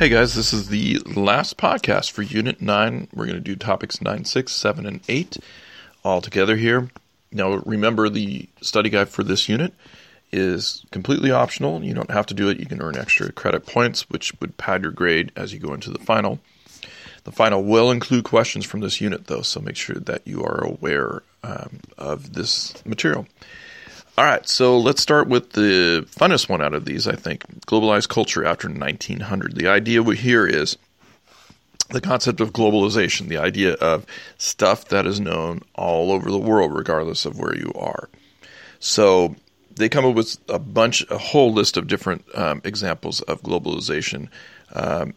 Hey guys, this is the last podcast for Unit 9. We're going to do topics 9, 6, 7, and 8 all together here. Now remember, the study guide for this unit is completely optional. You don't have to do it. You can earn extra credit points, which would pad your grade as you go into the final. The final will include questions from this unit, though, so make sure that you are aware of this material. All right, so let's start with the funnest one out of these, I think, globalized culture after 1900. The idea here is the concept of globalization, the idea of stuff that is known all over the world, regardless of where you are. So they come up with a whole list of different examples of globalization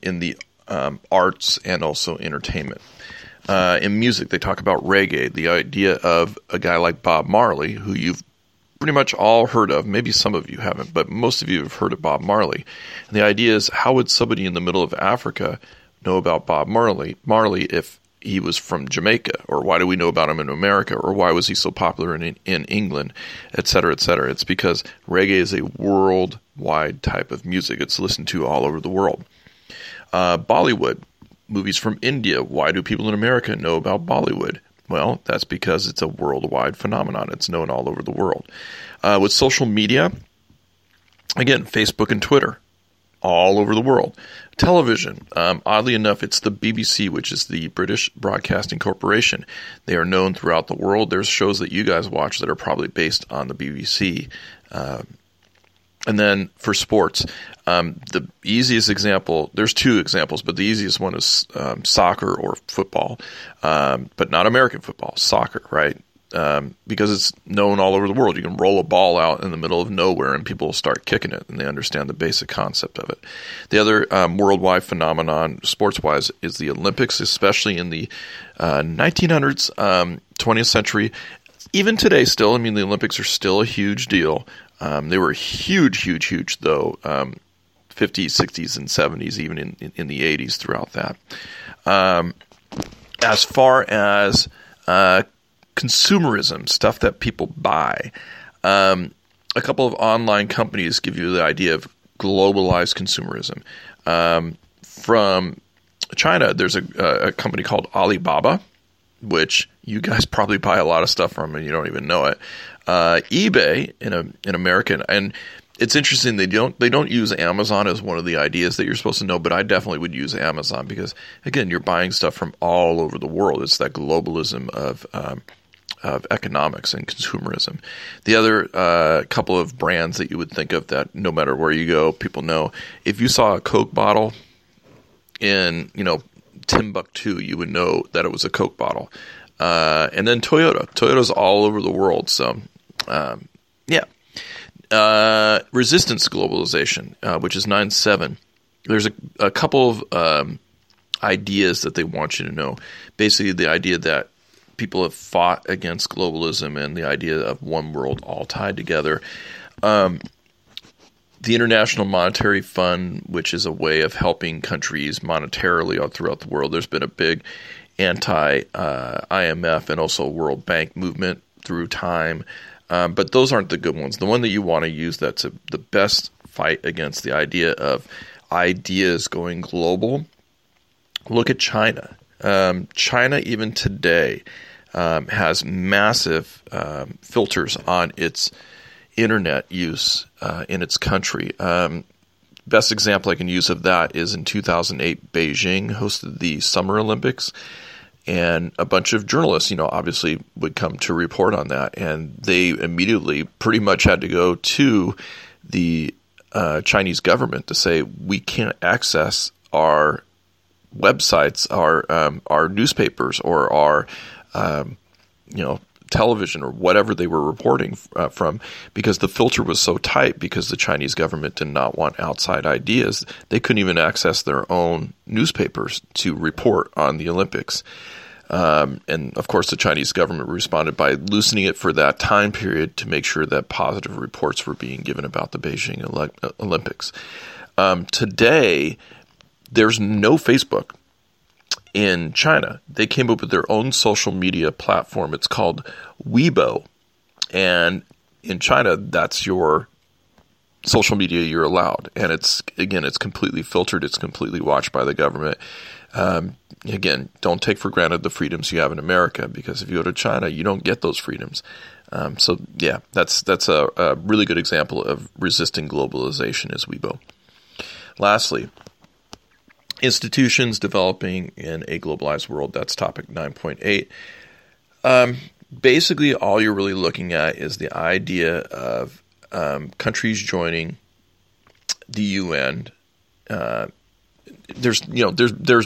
in the arts and also entertainment. In music, they talk about reggae, the idea of a guy like Bob Marley, who you've pretty much all heard of. Maybe some of you haven't, but most of you have heard of Bob Marley. And the idea is, how would somebody in the middle of Africa know about Bob Marley if he was from Jamaica? Or why do we know about him in America? Or why was he so popular in England, et cetera, et cetera? It's because reggae is a worldwide type of music. It's listened to all over the world. Bollywood, movies from India. Why do people in America know about Bollywood? Well, that's because it's a worldwide phenomenon. It's known all over the world. With social media, again, Facebook and Twitter, all over the world. Television, oddly enough, it's the BBC, which is the British Broadcasting Corporation. They are known throughout the world. There's shows that you guys watch that are probably based on the BBC. And then for sports, the easiest example, there's two examples, but the easiest one is soccer or football, but not American football, soccer, right? Because it's known all over the world. You can roll a ball out in the middle of nowhere and people will start kicking it and they understand the basic concept of it. The other worldwide phenomenon, sports-wise, is the Olympics, especially in the 1900s, 20th century. Even today still, I mean, the Olympics are still a huge deal. They were huge, though, 50s, 60s, and 70s, even in the 80s throughout that. As far as consumerism, stuff that people buy, a couple of online companies give you the idea of globalized consumerism. From China, there's a company called Alibaba, which you guys probably buy a lot of stuff from and you don't even know it. eBay in America, and it's interesting, they don't use Amazon as one of the ideas that you're supposed to know, but I definitely would use Amazon because, again, you're buying stuff from all over the world. It's that globalism of economics and consumerism. The other couple of brands that you would think of that no matter where you go, people know. If you saw a Coke bottle in, Timbuktu, you would know that it was a Coke bottle. And then Toyota. Toyota's all over the world. So, yeah. Resistance globalization, which is 9-7. There's a couple of ideas that they want you to know. Basically, the idea that people have fought against globalism and the idea of one world all tied together. The International Monetary Fund, which is a way of helping countries monetarily all throughout the world. There's been a big anti-IMF and also World Bank movement through time. But those aren't the good ones. The one that you want to use that's the best fight against the idea of ideas going global. Look at China. China, even today, has massive filters on its internet use in its country. Best example I can use of that is in 2008, Beijing hosted the Summer Olympics, and a bunch of journalists, obviously would come to report on that. And they immediately pretty much had to go to the Chinese government to say, we can't access our websites, our newspapers, or our, television or whatever they were reporting from, because the filter was so tight because the Chinese government did not want outside ideas. They couldn't even access their own newspapers to report on the Olympics. And of course, the Chinese government responded by loosening it for that time period to make sure that positive reports were being given about the Beijing Olympics. Today, there's no Facebook in China. They came up with their own social media platform. It's called Weibo. And in China, that's your social media you're allowed. And it's completely filtered. It's completely watched by the government. Again, don't take for granted the freedoms you have in America, because if you go to China, you don't get those freedoms. So yeah, that's a really good example of resisting globalization is Weibo. Lastly, institutions developing in a globalized world. That's topic 9.8. Basically, all you're really looking at is the idea of countries joining the UN. There's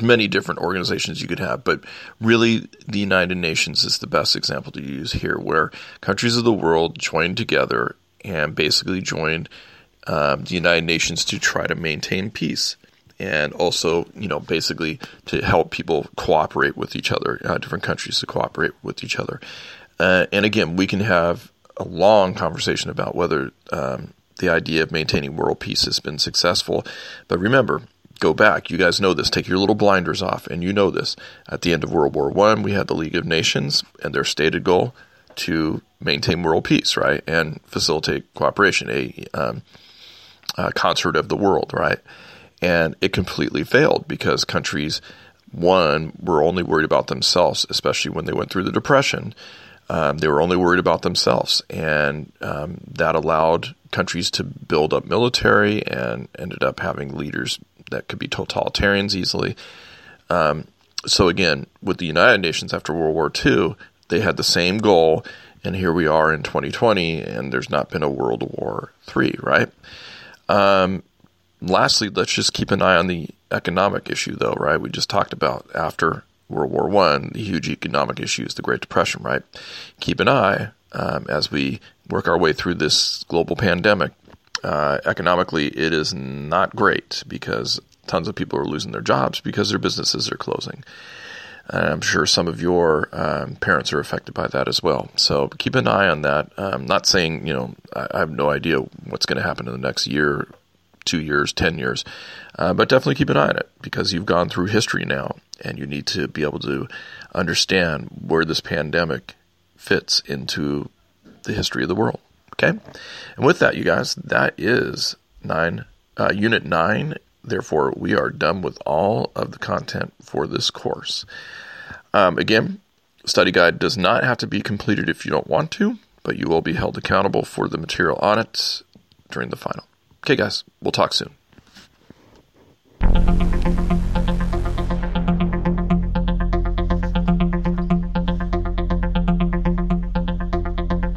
many different organizations you could have, but really the United Nations is the best example to use here, where countries of the world join together and basically joined the United Nations to try to maintain peace. And also, basically to help people cooperate with each other, different countries to cooperate with each other. And again, we can have a long conversation about whether the idea of maintaining world peace has been successful. But remember, go back. You guys know this. Take your little blinders off, and you know this. At the end of World War I, we had the League of Nations and their stated goal to maintain world peace, right, and facilitate cooperation, a concert of the world, right? And it completely failed because countries, one, were only worried about themselves, especially when they went through the Depression. They were only worried about themselves. And that allowed countries to build up military and ended up having leaders that could be totalitarians easily. So again, with the United Nations after World War II, they had the same goal. And here we are in 2020, and there's not been a World War III, right? Lastly, let's just keep an eye on the economic issue, though, right? We just talked about after World War I, the huge economic issues, the Great Depression, right? Keep an eye as we work our way through this global pandemic. Economically, it is not great because tons of people are losing their jobs because their businesses are closing. I'm sure some of your parents are affected by that as well. So keep an eye on that. I'm not saying, I have no idea what's going to happen in the next year, 2 years, 10 years, but definitely keep an eye on it because you've gone through history now and you need to be able to understand where this pandemic fits into the history of the world. Okay. And with that, you guys, that is unit 9. Therefore, we are done with all of the content for this course. Again, study guide does not have to be completed if you don't want to, but you will be held accountable for the material on it during the final. Okay, guys, we'll talk soon.